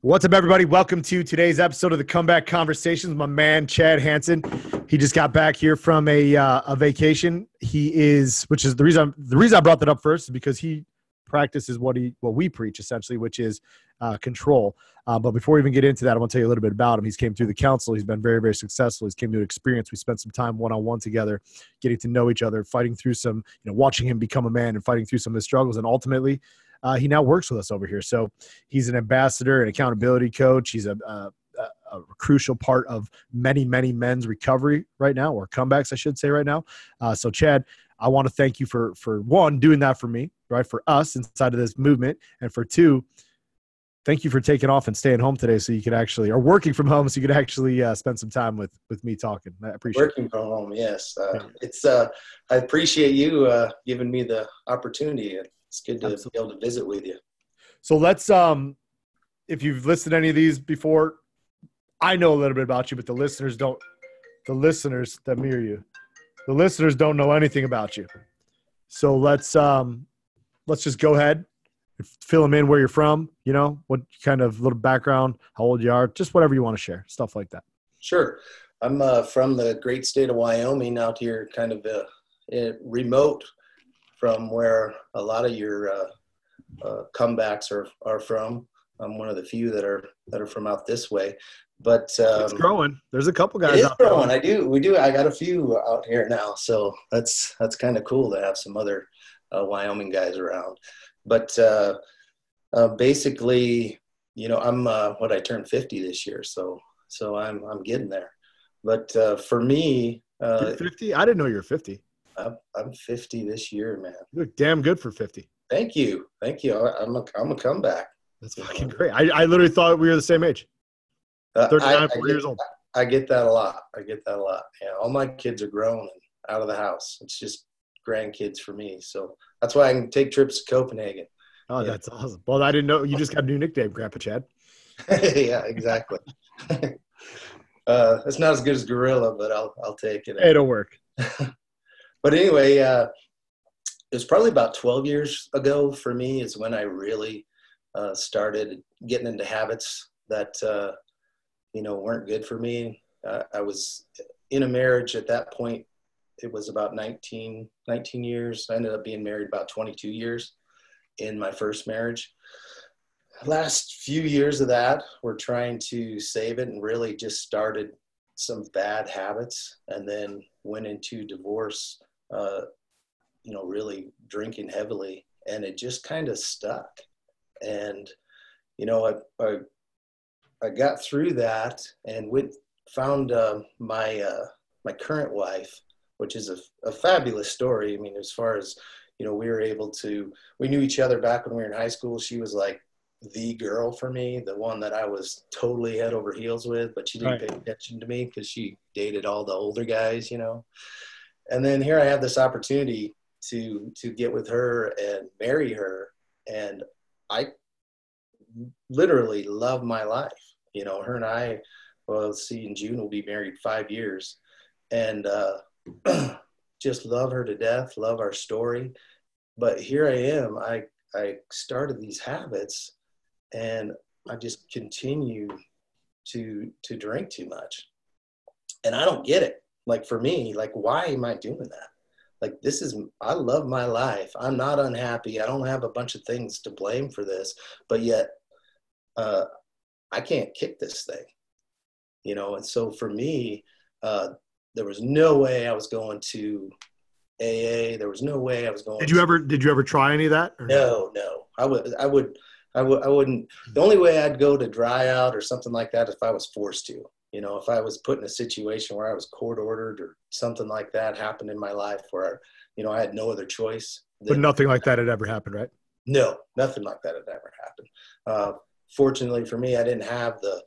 What's up, everybody? Welcome to today's episode of the Comeback Conversations. My man, Chad Hansen, he just got back here from a vacation. He is, which is the reason I brought that up first, is because he practices what we preach, essentially, which is control. But before we even get into that, I want to tell you a little bit about him. He's came through the council. He's been very, very successful. He's came through an experience. We spent some time one-on-one together, getting to know each other, fighting through some, watching him become a man and fighting through some of his struggles, and ultimately, he now works with us over here. So he's an ambassador, an accountability coach. He's a crucial part of many, many men's recovery right now, or comebacks, I should say, right now. So Chad, I want to thank you for one, doing that for me, right? For us inside of this movement. And for two, thank you for taking off and staying home today so you could actually, or working from home so you could actually spend some time with me talking. I appreciate it. Working from home, yes. I appreciate you giving me the opportunity. It's good to Absolutely. Be able to visit with you. So let's, if you've listened to any of these before, I know a little bit about you, but the listeners don't know anything about you. So let's just go ahead and fill them in where you're from, what kind of little background, how old you are, just whatever you want to share, stuff like that. Sure. I'm from the great state of Wyoming, out here kind of remote from where a lot of your comebacks are from. I'm one of the few that are from out this way, but it's growing. There's a couple guys. It's growing. There. I got a few out here now, so that's kind of cool to have some other Wyoming guys around. But basically, I'm I turned 50 this year, so I'm getting there. But for me, you're 50. I didn't know you were 50. I'm 50 this year, man. You look damn good for 50. Thank you. I'm a comeback. That's fucking great. I literally thought we were the same age. 39 years old. I get that a lot. Yeah, all my kids are grown and out of the house. It's just grandkids for me. So that's why I can take trips to Copenhagen. Oh, yeah. That's awesome. Well, I didn't know you just got a new nickname, Grandpa Chad. Yeah, exactly. It's not as good as gorilla, but I'll take it. It'll work. But anyway, it was probably about 12 years ago for me is when I really started getting into habits that, weren't good for me. I was in a marriage at that point. It was about 19 years. I ended up being married about 22 years in my first marriage. Last few years of that, we're trying to save it and really just started some bad habits and then went into divorce. Really drinking heavily, and it just kind of stuck. And, I got through that and found my current wife, which is a fabulous story. I mean, as far as, we knew each other back when we were in high school. She was like the girl for me, the one that I was totally head over heels with, but she didn't pay attention to me because she dated all the older guys, And then here I have this opportunity to get with her and marry her. And I literally love my life. Her and I, in June, we'll be married 5 years. And just love her to death, love our story. But here I am. I started these habits, and I just continue to drink too much. And I don't get it. Like for me, why am I doing that? I love my life. I'm not unhappy. I don't have a bunch of things to blame for this, but yet I can't kick this thing, And so for me, there was no way I was going to AA. There was no way I was going. Did you ever try any of that? Or? No. I wouldn't. The only way I'd go to dry out or something like that if I was forced to. If I was put in a situation where I was court ordered or something like that happened in my life where, I had no other choice. But nothing like that had ever happened, right? No, nothing like that had ever happened. Fortunately for me, I didn't have to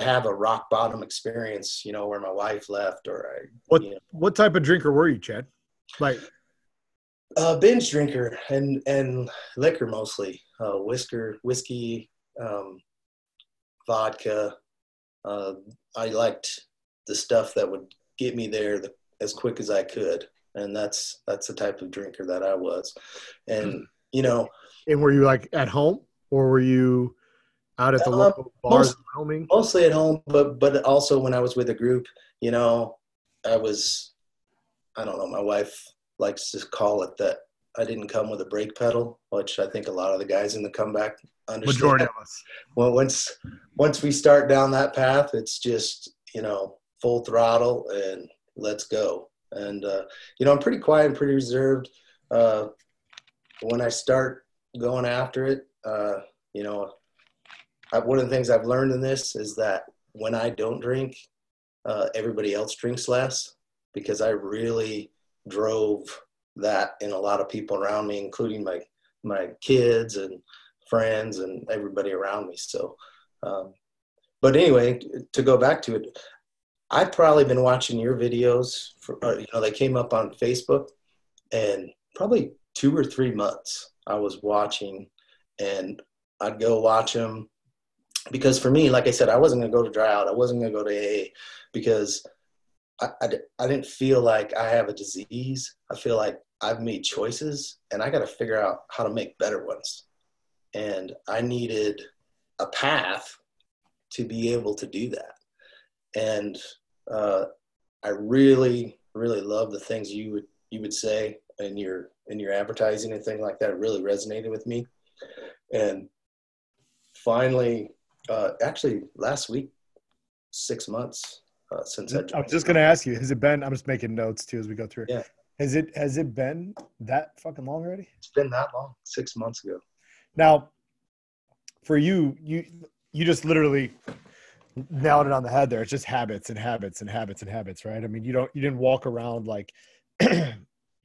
have a rock bottom experience, where my wife left or I. What type of drinker were you, Chad? Binge drinker and liquor mostly, whiskey, vodka. I liked the stuff that would get me there as quick as I could. And that's the type of drinker that I was. And were you at home or were you out at the local bars in Wyoming? Mostly at home, but also when I was with a group, you know, I don't know, my wife likes to call it that I didn't come with a brake pedal, which I think a lot of the guys in the comeback understand. Majority of us. Well, once we start down that path, it's just, you know, full throttle and let's go. And, you know, I'm pretty quiet and pretty reserved. When I start going after it, you know, one of the things I've learned in this is that when I don't drink, everybody else drinks less, because I really drove that in a lot of people around me, including my kids and friends and everybody around me. So, but anyway, to go back to it, I've probably been watching your videos for, you know, they came up on Facebook, and probably 2 or 3 months I was watching, and I'd go watch them because for me, like I said, I wasn't going to go to Dry Out. I wasn't going to go to AA because I didn't feel like I have a disease. I feel like I've made choices and I got to figure out how to make better ones. And I needed a path to be able to do that. And I really, really love the things you would say in your advertising and things like that. It really resonated with me. And finally, actually last week, 6 months, since I was just going to ask you, has it been, I'm just making notes too, as we go through. Yeah. Has it been that fucking long already? It's been that long, 6 months ago. Now for you just literally nailed it on the head there. It's just habits and habits and habits and habits, right? I mean, you didn't walk around like,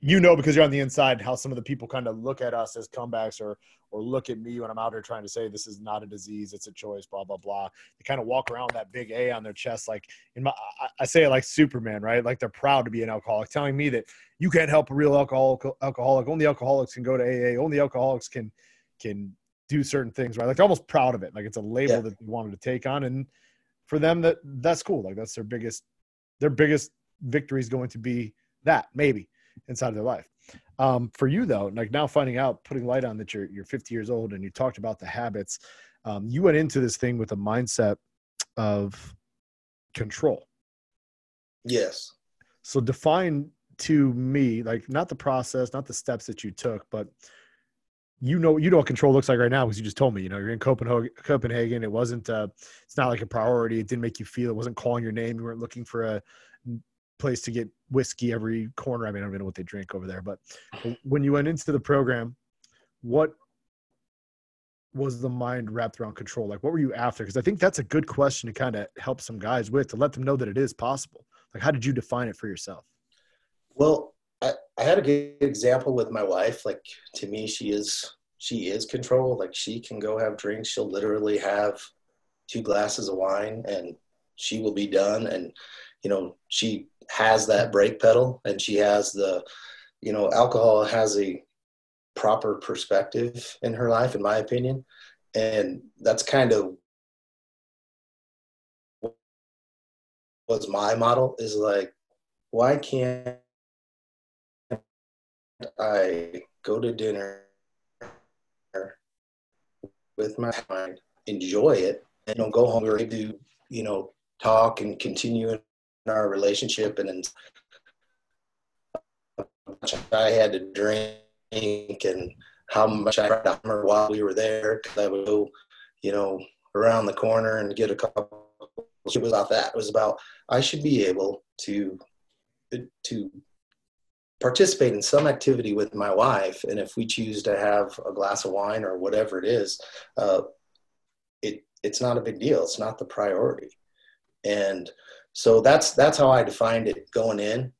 you know, because you're on the inside, how some of the people kind of look at us as comebacks or look at me when I'm out here trying to say this is not a disease, it's a choice, blah, blah, blah. They kind of walk around with that big A on their chest. Like I say it like Superman, right? Like they're proud to be an alcoholic, telling me that you can't help a real alcoholic. Only alcoholics can go to AA. Only alcoholics can do certain things, right? Like they're almost proud of it. Like it's a label that they wanted to take on. And for them, that's cool. Like that's their biggest victory is going to be that maybe inside of their life. For you though, like now finding out, putting light on that you're 50 years old and you talked about the habits, you went into this thing with a mindset of control. Yes. So define to me, like not the process, not the steps that you took, but you know what control looks like right now, because you just told me, you know, you're in Copenhagen. It wasn't, it's not like a priority. It didn't make you feel, it wasn't calling your name. You weren't looking for a place to get whiskey every corner. I mean, I don't know what they drink over there, but when you went into the program, what was the mind wrapped around control? Like what were you after? Because I think that's a good question to kind of help some guys with, to let them know that it is possible. Like how did you define it for yourself? Well, I had a good example with my wife. Like to me, she is control. Like she can go have drinks. She'll literally have 2 glasses of wine and she will be done. And, you know, she has that brake pedal and she has the, you know, alcohol has a proper perspective in her life, in my opinion. And that's kind of what's my model is like, why can't I go to dinner with my mind, enjoy it, and don't go home or do, you know, talk and continue in our relationship. And then I had to drink and how much I remember while we were there, because I would go, you know, around the corner and get a couple. It was about that. It was about I should be able to participate in some activity with my wife, and if we choose to have a glass of wine or whatever it is, it's not a big deal. It's not the priority. And so that's how I defined it going in,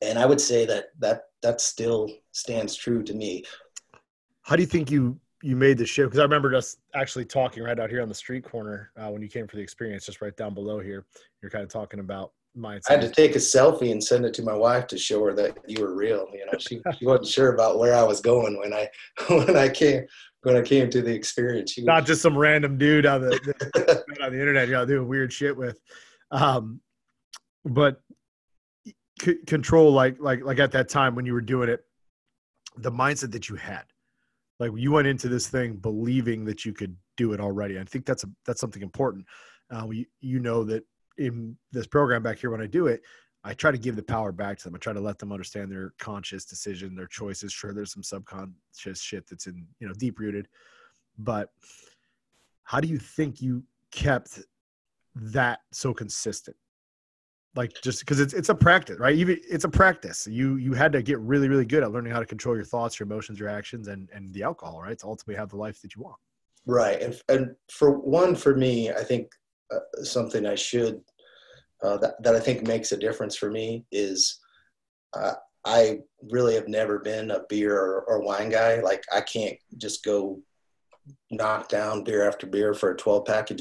and I would say that still stands true to me. How do you think you made the shift? Because I remember us actually talking right out here on the street corner when you came for the experience, just right down below here. You're kind of talking about mindset. I had to take a selfie and send it to my wife to show her that you were real. You know, she wasn't sure about where I was going when I came to the experience. She not was, just some random dude on the on the internet you know, doing weird shit with. But control, like at that time when you were doing it, the mindset that you had, like you went into this thing believing that you could do it already. I think that's something important. You know that in this program back here, when I do it, I try to give the power back to them. I try to let them understand their conscious decision, their choices. Sure, there's some subconscious shit that's in, you know, deep rooted, but how do you think you kept that so consistent? Like, just because it's a practice, right? It's a practice. You had to get really, really good at learning how to control your thoughts, your emotions, your actions, and the alcohol, right? To ultimately have the life that you want. Right. And for one, for me, I think something I should, that I think makes a difference for me is I really have never been a beer or wine guy. Like, I can't just go knock down beer after beer for a 12 pack. It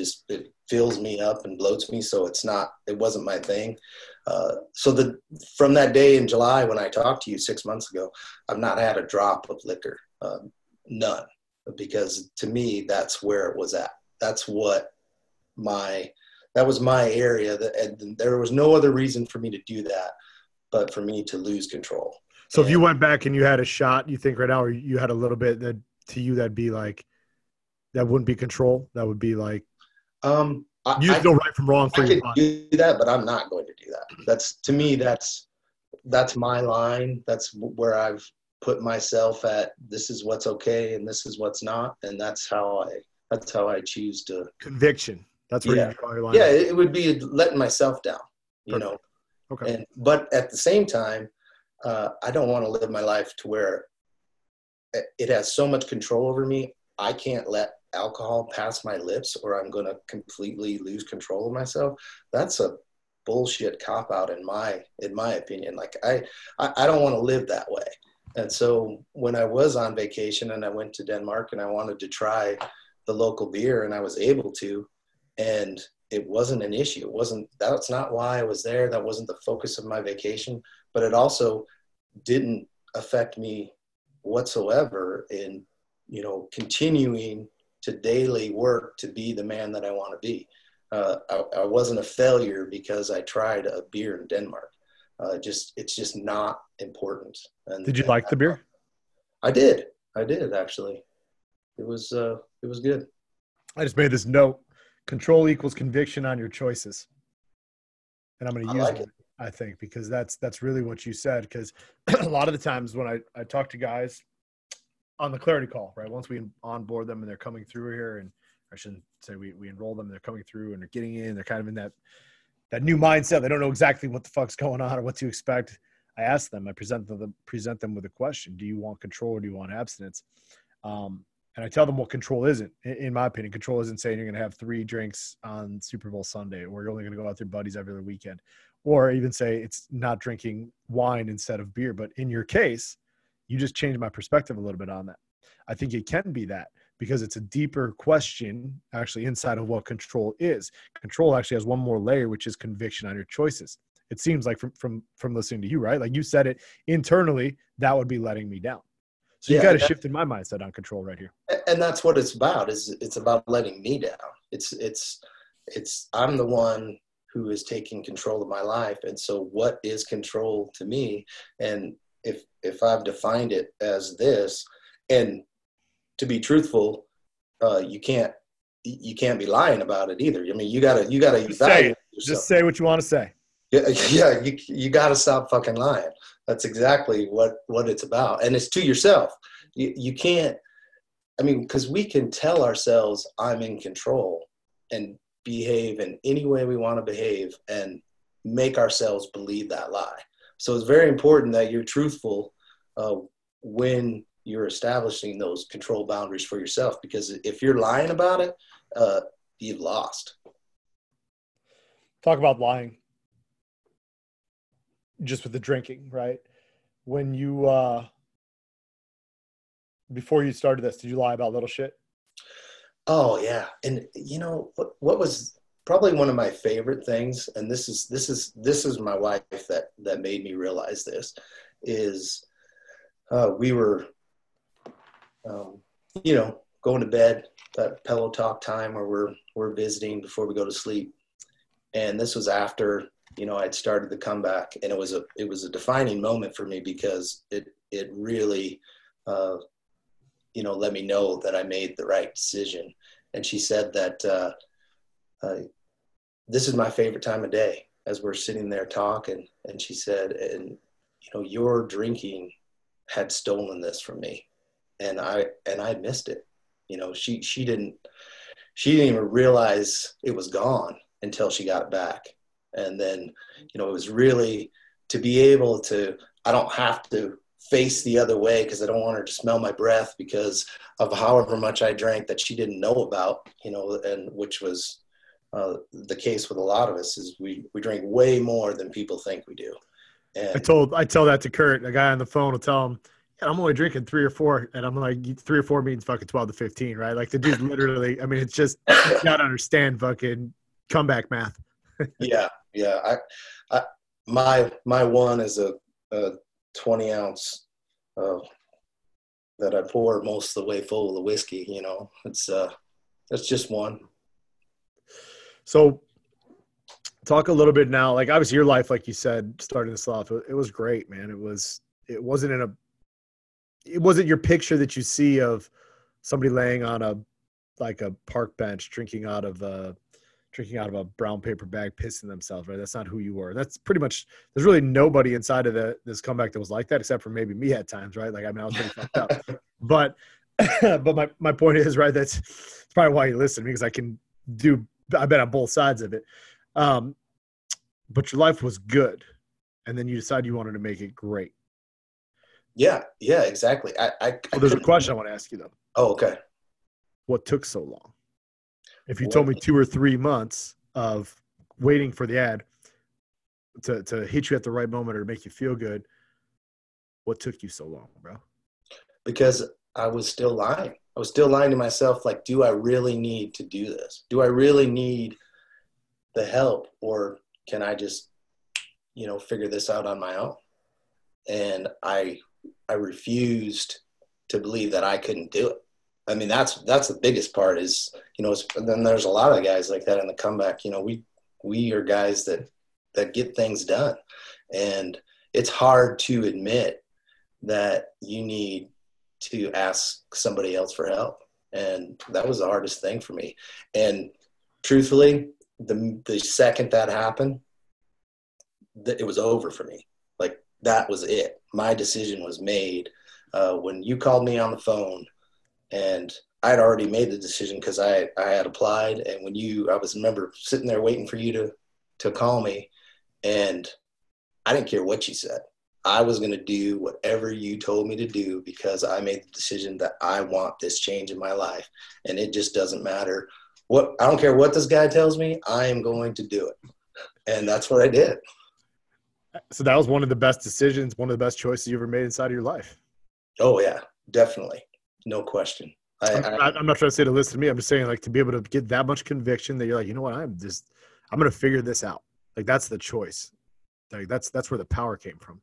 fills me up and bloats me. So it wasn't my thing. So from that day in July, when I talked to you 6 months ago, I've not had a drop of liquor, none, because to me, that's where it was at. That was my area, and there was no other reason for me to do that, but for me to lose control. So if you went back and you had a shot, you think right now, or you had a little bit, that to you, that'd be like, that wouldn't be control. That would be like, you know, right from wrong. I could do that, but I'm not going to do that. That's my line. That's where I've put myself at. This is what's okay, and this is what's not, and that's how I choose to. Conviction. That's where you draw your line. Yeah, it would be letting myself down, you know. Okay. But at the same time, I don't want to live my life to where it has so much control over me. I can't let alcohol pass my lips, or I'm going to completely lose control of myself. That's a bullshit cop out in my opinion. Like, I don't want to live that way. And so when I was on vacation and I went to Denmark and I wanted to try the local beer, and I was able to. And it wasn't an issue. That's not why I was there. That wasn't the focus of my vacation, but it also didn't affect me whatsoever in, you know, continuing to daily work to be the man that I want to be. I wasn't a failure because I tried a beer in Denmark. It's just not important. And did you like the beer? I did actually. It was good. I just made this note. Control equals conviction on your choices. And I'm going to use it, I think, because that's really what you said. Because a lot of the times when I talk to guys on the clarity call, right? Once we onboard them and they're coming through here, and I shouldn't say we enroll them, and they're coming through and they're getting in, they're kind of in that new mindset. They don't know exactly what the fuck's going on or what to expect. I ask them, I present them with a question. Do you want control or do you want abstinence? And I tell them what control isn't. In my opinion, control isn't saying you're going to have 3 drinks on Super Bowl Sunday, or you're only going to go out with your buddies every other weekend, or even say it's not drinking wine instead of beer. But in your case, you just changed my perspective a little bit on that. I think it can be that, because it's a deeper question actually inside of what control is. Control actually has one more layer, which is conviction on your choices. It seems like from listening to you, right? Like you said it internally, that would be letting me down. So you got to shift in my mindset on control right here. And that's what it's about, is it's about letting me down. It's I'm the one who is taking control of my life. And so what is control to me? And if I've defined it as this, and to be truthful, you can't be lying about it either. I mean, you gotta evaluate yourself. Just say what you want to say. Yeah, you got to stop fucking lying. That's exactly what it's about. And it's to yourself. You can't, I mean, because we can tell ourselves I'm in control and behave in any way we want to behave and make ourselves believe that lie. So it's very important that you're truthful when you're establishing those control boundaries for yourself, because if you're lying about it, you've lost. Talk about lying. Just with the drinking, right? When you, before you started this, did you lie about little shit? Oh yeah. And you know, what was probably one of my favorite things, and this is my wife that made me realize this, is, we were, you know, going to bed, that pillow talk time where we're visiting before we go to sleep. And this was after, you know, I'd started the comeback, and it was a defining moment for me, because it really, you know, let me know that I made the right decision. And she said that this is my favorite time of day, as we're sitting there talking. And she said, and you know, your drinking had stolen this from me. And I missed it. You know, she didn't even realize it was gone until she got it back. And then, you know, it was really to be able to, I don't have to face the other way because I don't want her to smell my breath because of however much I drank that she didn't know about, you know, and which was the case with a lot of us is we drink way more than people think we do. And I tell that to Kurt, a guy on the phone will tell him, I'm only drinking 3 or 4, and I'm like, 3 or 4 means fucking 12 to 15, right? Like the dude's literally, I mean, it's just not understand fucking comeback math. Yeah. I my one is a 20 ounce that I pour most of the way full of the whiskey, you know, it's just one. So talk a little bit now, like obviously your life, like you said, starting this off, it was great, man. It wasn't your picture that you see of somebody laying on a park bench, drinking out of a brown paper bag, pissing themselves, right? That's not who you were. That's pretty much, there's really nobody inside of this comeback that was like that, except for maybe me at times, right? Like, I mean, I was pretty fucked up, but my point is, right, that's probably why you listen to me, because I bet on both sides of it. But your life was good. And then you decided you wanted to make it great. Yeah, exactly. There's a question I want to ask you though. Oh, okay. What took so long? If you told me 2 or 3 months of waiting for the ad to hit you at the right moment or to make you feel good, what took you so long, bro? Because I was still lying. I was still lying to myself. Like, do I really need to do this? Do I really need the help, or can I just, you know, figure this out on my own? And I refused to believe that I couldn't do it. I mean, that's the biggest part is, you know, then there's a lot of guys like that in the comeback. You know, we are guys that get things done, and it's hard to admit that you need to ask somebody else for help. And that was the hardest thing for me. And truthfully, the second that happened, it was over for me. Like, that was it. My decision was made. When you called me on the phone, and I'd already made the decision because I had applied. And when I remember sitting there waiting for you to call me, and I didn't care what you said. I was going to do whatever you told me to do because I made the decision that I want this change in my life. And it just doesn't matter what, I don't care what this guy tells me, I am going to do it. And that's what I did. So that was one of the best decisions, one of the best choices you ever made inside of your life. Oh yeah, definitely. No question. I'm not trying to say to listen to me. I'm just saying, like, to be able to get that much conviction that you're like, you know what, I'm going to figure this out. Like, that's the choice. Like, that's where the power came from.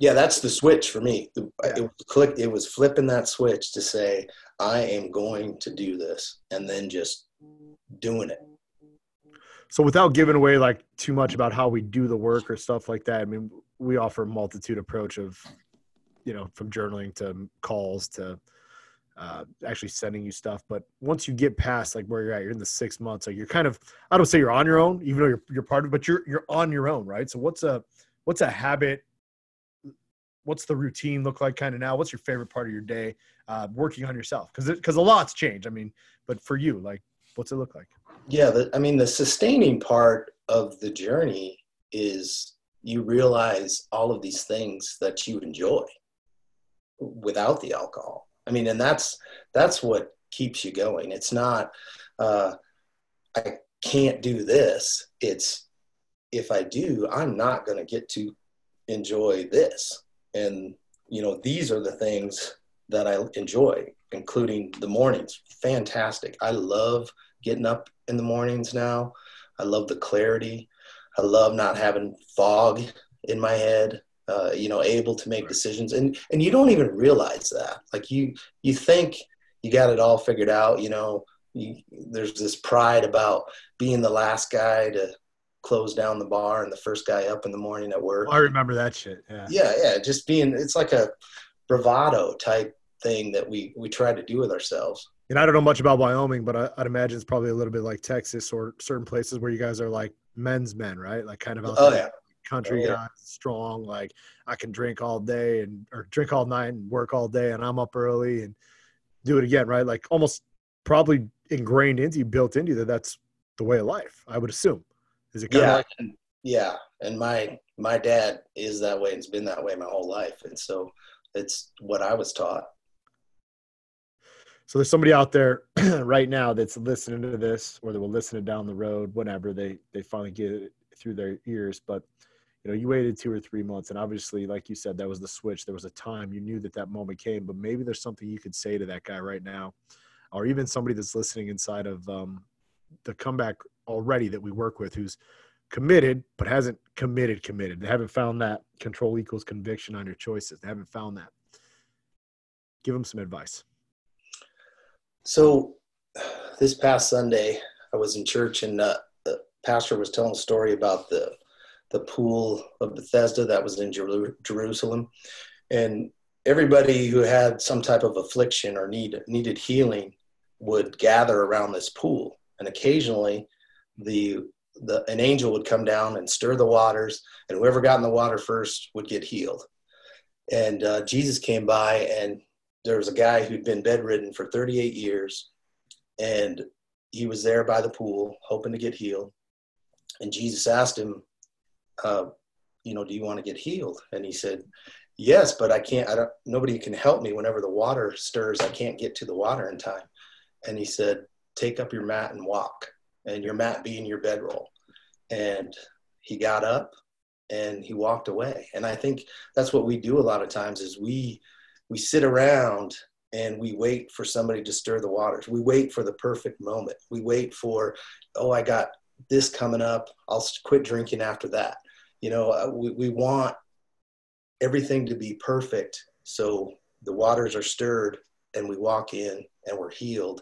Yeah, that's the switch for me. It was flipping that switch to say, I am going to do this, and then just doing it. So without giving away like too much about how we do the work or stuff like that, I mean, we offer a multitude approach of, you know, from journaling to calls to actually sending you stuff. But once you get past like where you're at, you're in the 6 months, like you're kind of, I don't say you're on your own, even though you're part of it, but you're on your own, right? So what's a habit? What's the routine look like kind of now? What's your favorite part of your day working on yourself? Because a lot's changed. I mean, but for you, like, what's it look like? Yeah. The sustaining part of the journey is you realize all of these things that you enjoy without the alcohol. I mean, and that's what keeps you going. It's not, I can't do this. It's, if I do, I'm not going to get to enjoy this. And, you know, these are the things that I enjoy, including the mornings. Fantastic. I love getting up in the mornings now. I love the clarity. I love not having fog in my head. You know, able to make decisions. And you don't even realize that. Like, you think you got it all figured out. You know, there's this pride about being the last guy to close down the bar and the first guy up in the morning at work. I remember that shit. Yeah. Just being, it's like a bravado type thing that we try to do with ourselves. And I don't know much about Wyoming, but I'd imagine it's probably a little bit like Texas or certain places where you guys are like men's men, right? Like kind of out there, country guys, strong, like I can drink all day and or drink all night and work all day and I'm up early and do it again, right? Like almost probably ingrained into you, built into you that that's the way of life, I would assume. Is it kind of like yeah. And my dad is that way. It's been that way my whole life. And so it's what I was taught. So there's somebody out there right now that's listening to this, or they will listen to down the road, whenever they finally get it through their ears. But, you know, you waited 2 or 3 months. And obviously, like you said, that was the switch. There was a time you knew that that moment came, but maybe there's something you could say to that guy right now, or even somebody that's listening inside of the comeback already that we work with, who's committed, but hasn't committed. They haven't found that control equals conviction on your choices. They haven't found that. Give them some advice. So this past Sunday, I was in church and the pastor was telling a story about the pool of Bethesda that was in Jerusalem. And everybody who had some type of affliction or needed healing would gather around this pool. And occasionally an angel would come down and stir the waters, and whoever got in the water first would get healed. And Jesus came by, and there was a guy who'd been bedridden for 38 years, and he was there by the pool hoping to get healed. And Jesus asked him, do you want to get healed? And he said, yes, but nobody can help me whenever the water stirs. I can't get to the water in time. And he said, take up your mat and walk, and your mat being your bedroll. And he got up and he walked away. And I think that's what we do a lot of times is we sit around and we wait for somebody to stir the waters. We wait for the perfect moment. We wait for, I got this coming up. I'll quit drinking after that. You know, we want everything to be perfect. So the waters are stirred and we walk in and we're healed.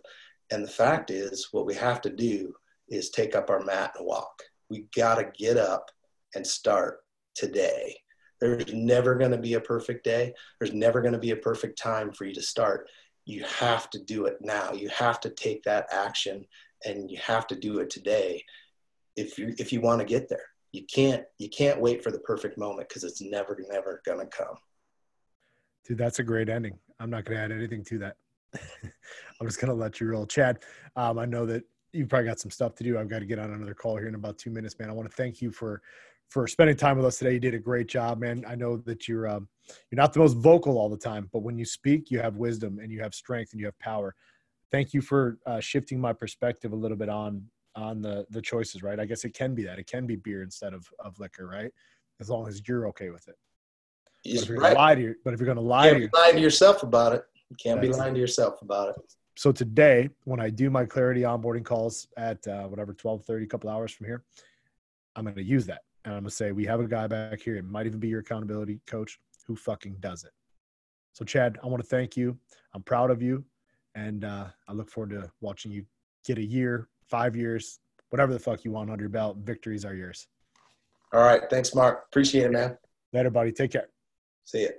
And the fact is, what we have to do is take up our mat and walk. We got to get up and start today. There's never going to be a perfect day. There's never going to be a perfect time for you to start. You have to do it now. You have to take that action, and you have to do it today if you want to get there. You can't wait for the perfect moment because it's never going to come. Dude, that's a great ending. I'm not going to add anything to that. I'm just going to let you roll. Chad, I know that you've probably got some stuff to do. I've got to get on another call here in about 2 minutes, man. I want to thank you for spending time with us today. You did a great job, man. I know that you're not the most vocal all the time, but when you speak, you have wisdom and you have strength and you have power. Thank you for shifting my perspective a little bit on the choices, right? I guess it can be that. It can be beer instead of liquor, right? As long as you're okay with it. But if you're going to lie to yourself about it, you can't be lying to yourself about it. So today, when I do my clarity onboarding calls at 12:30, a couple hours from here, I'm going to use that. And I'm going to say, we have a guy back here. It might even be your accountability coach who fucking does it. So Chad, I want to thank you. I'm proud of you. And I look forward to watching you get a year, 5 years, whatever the fuck you want under your belt. Victories are yours. All right. Thanks, Mark. Appreciate it, man. Later, buddy. Take care. See ya.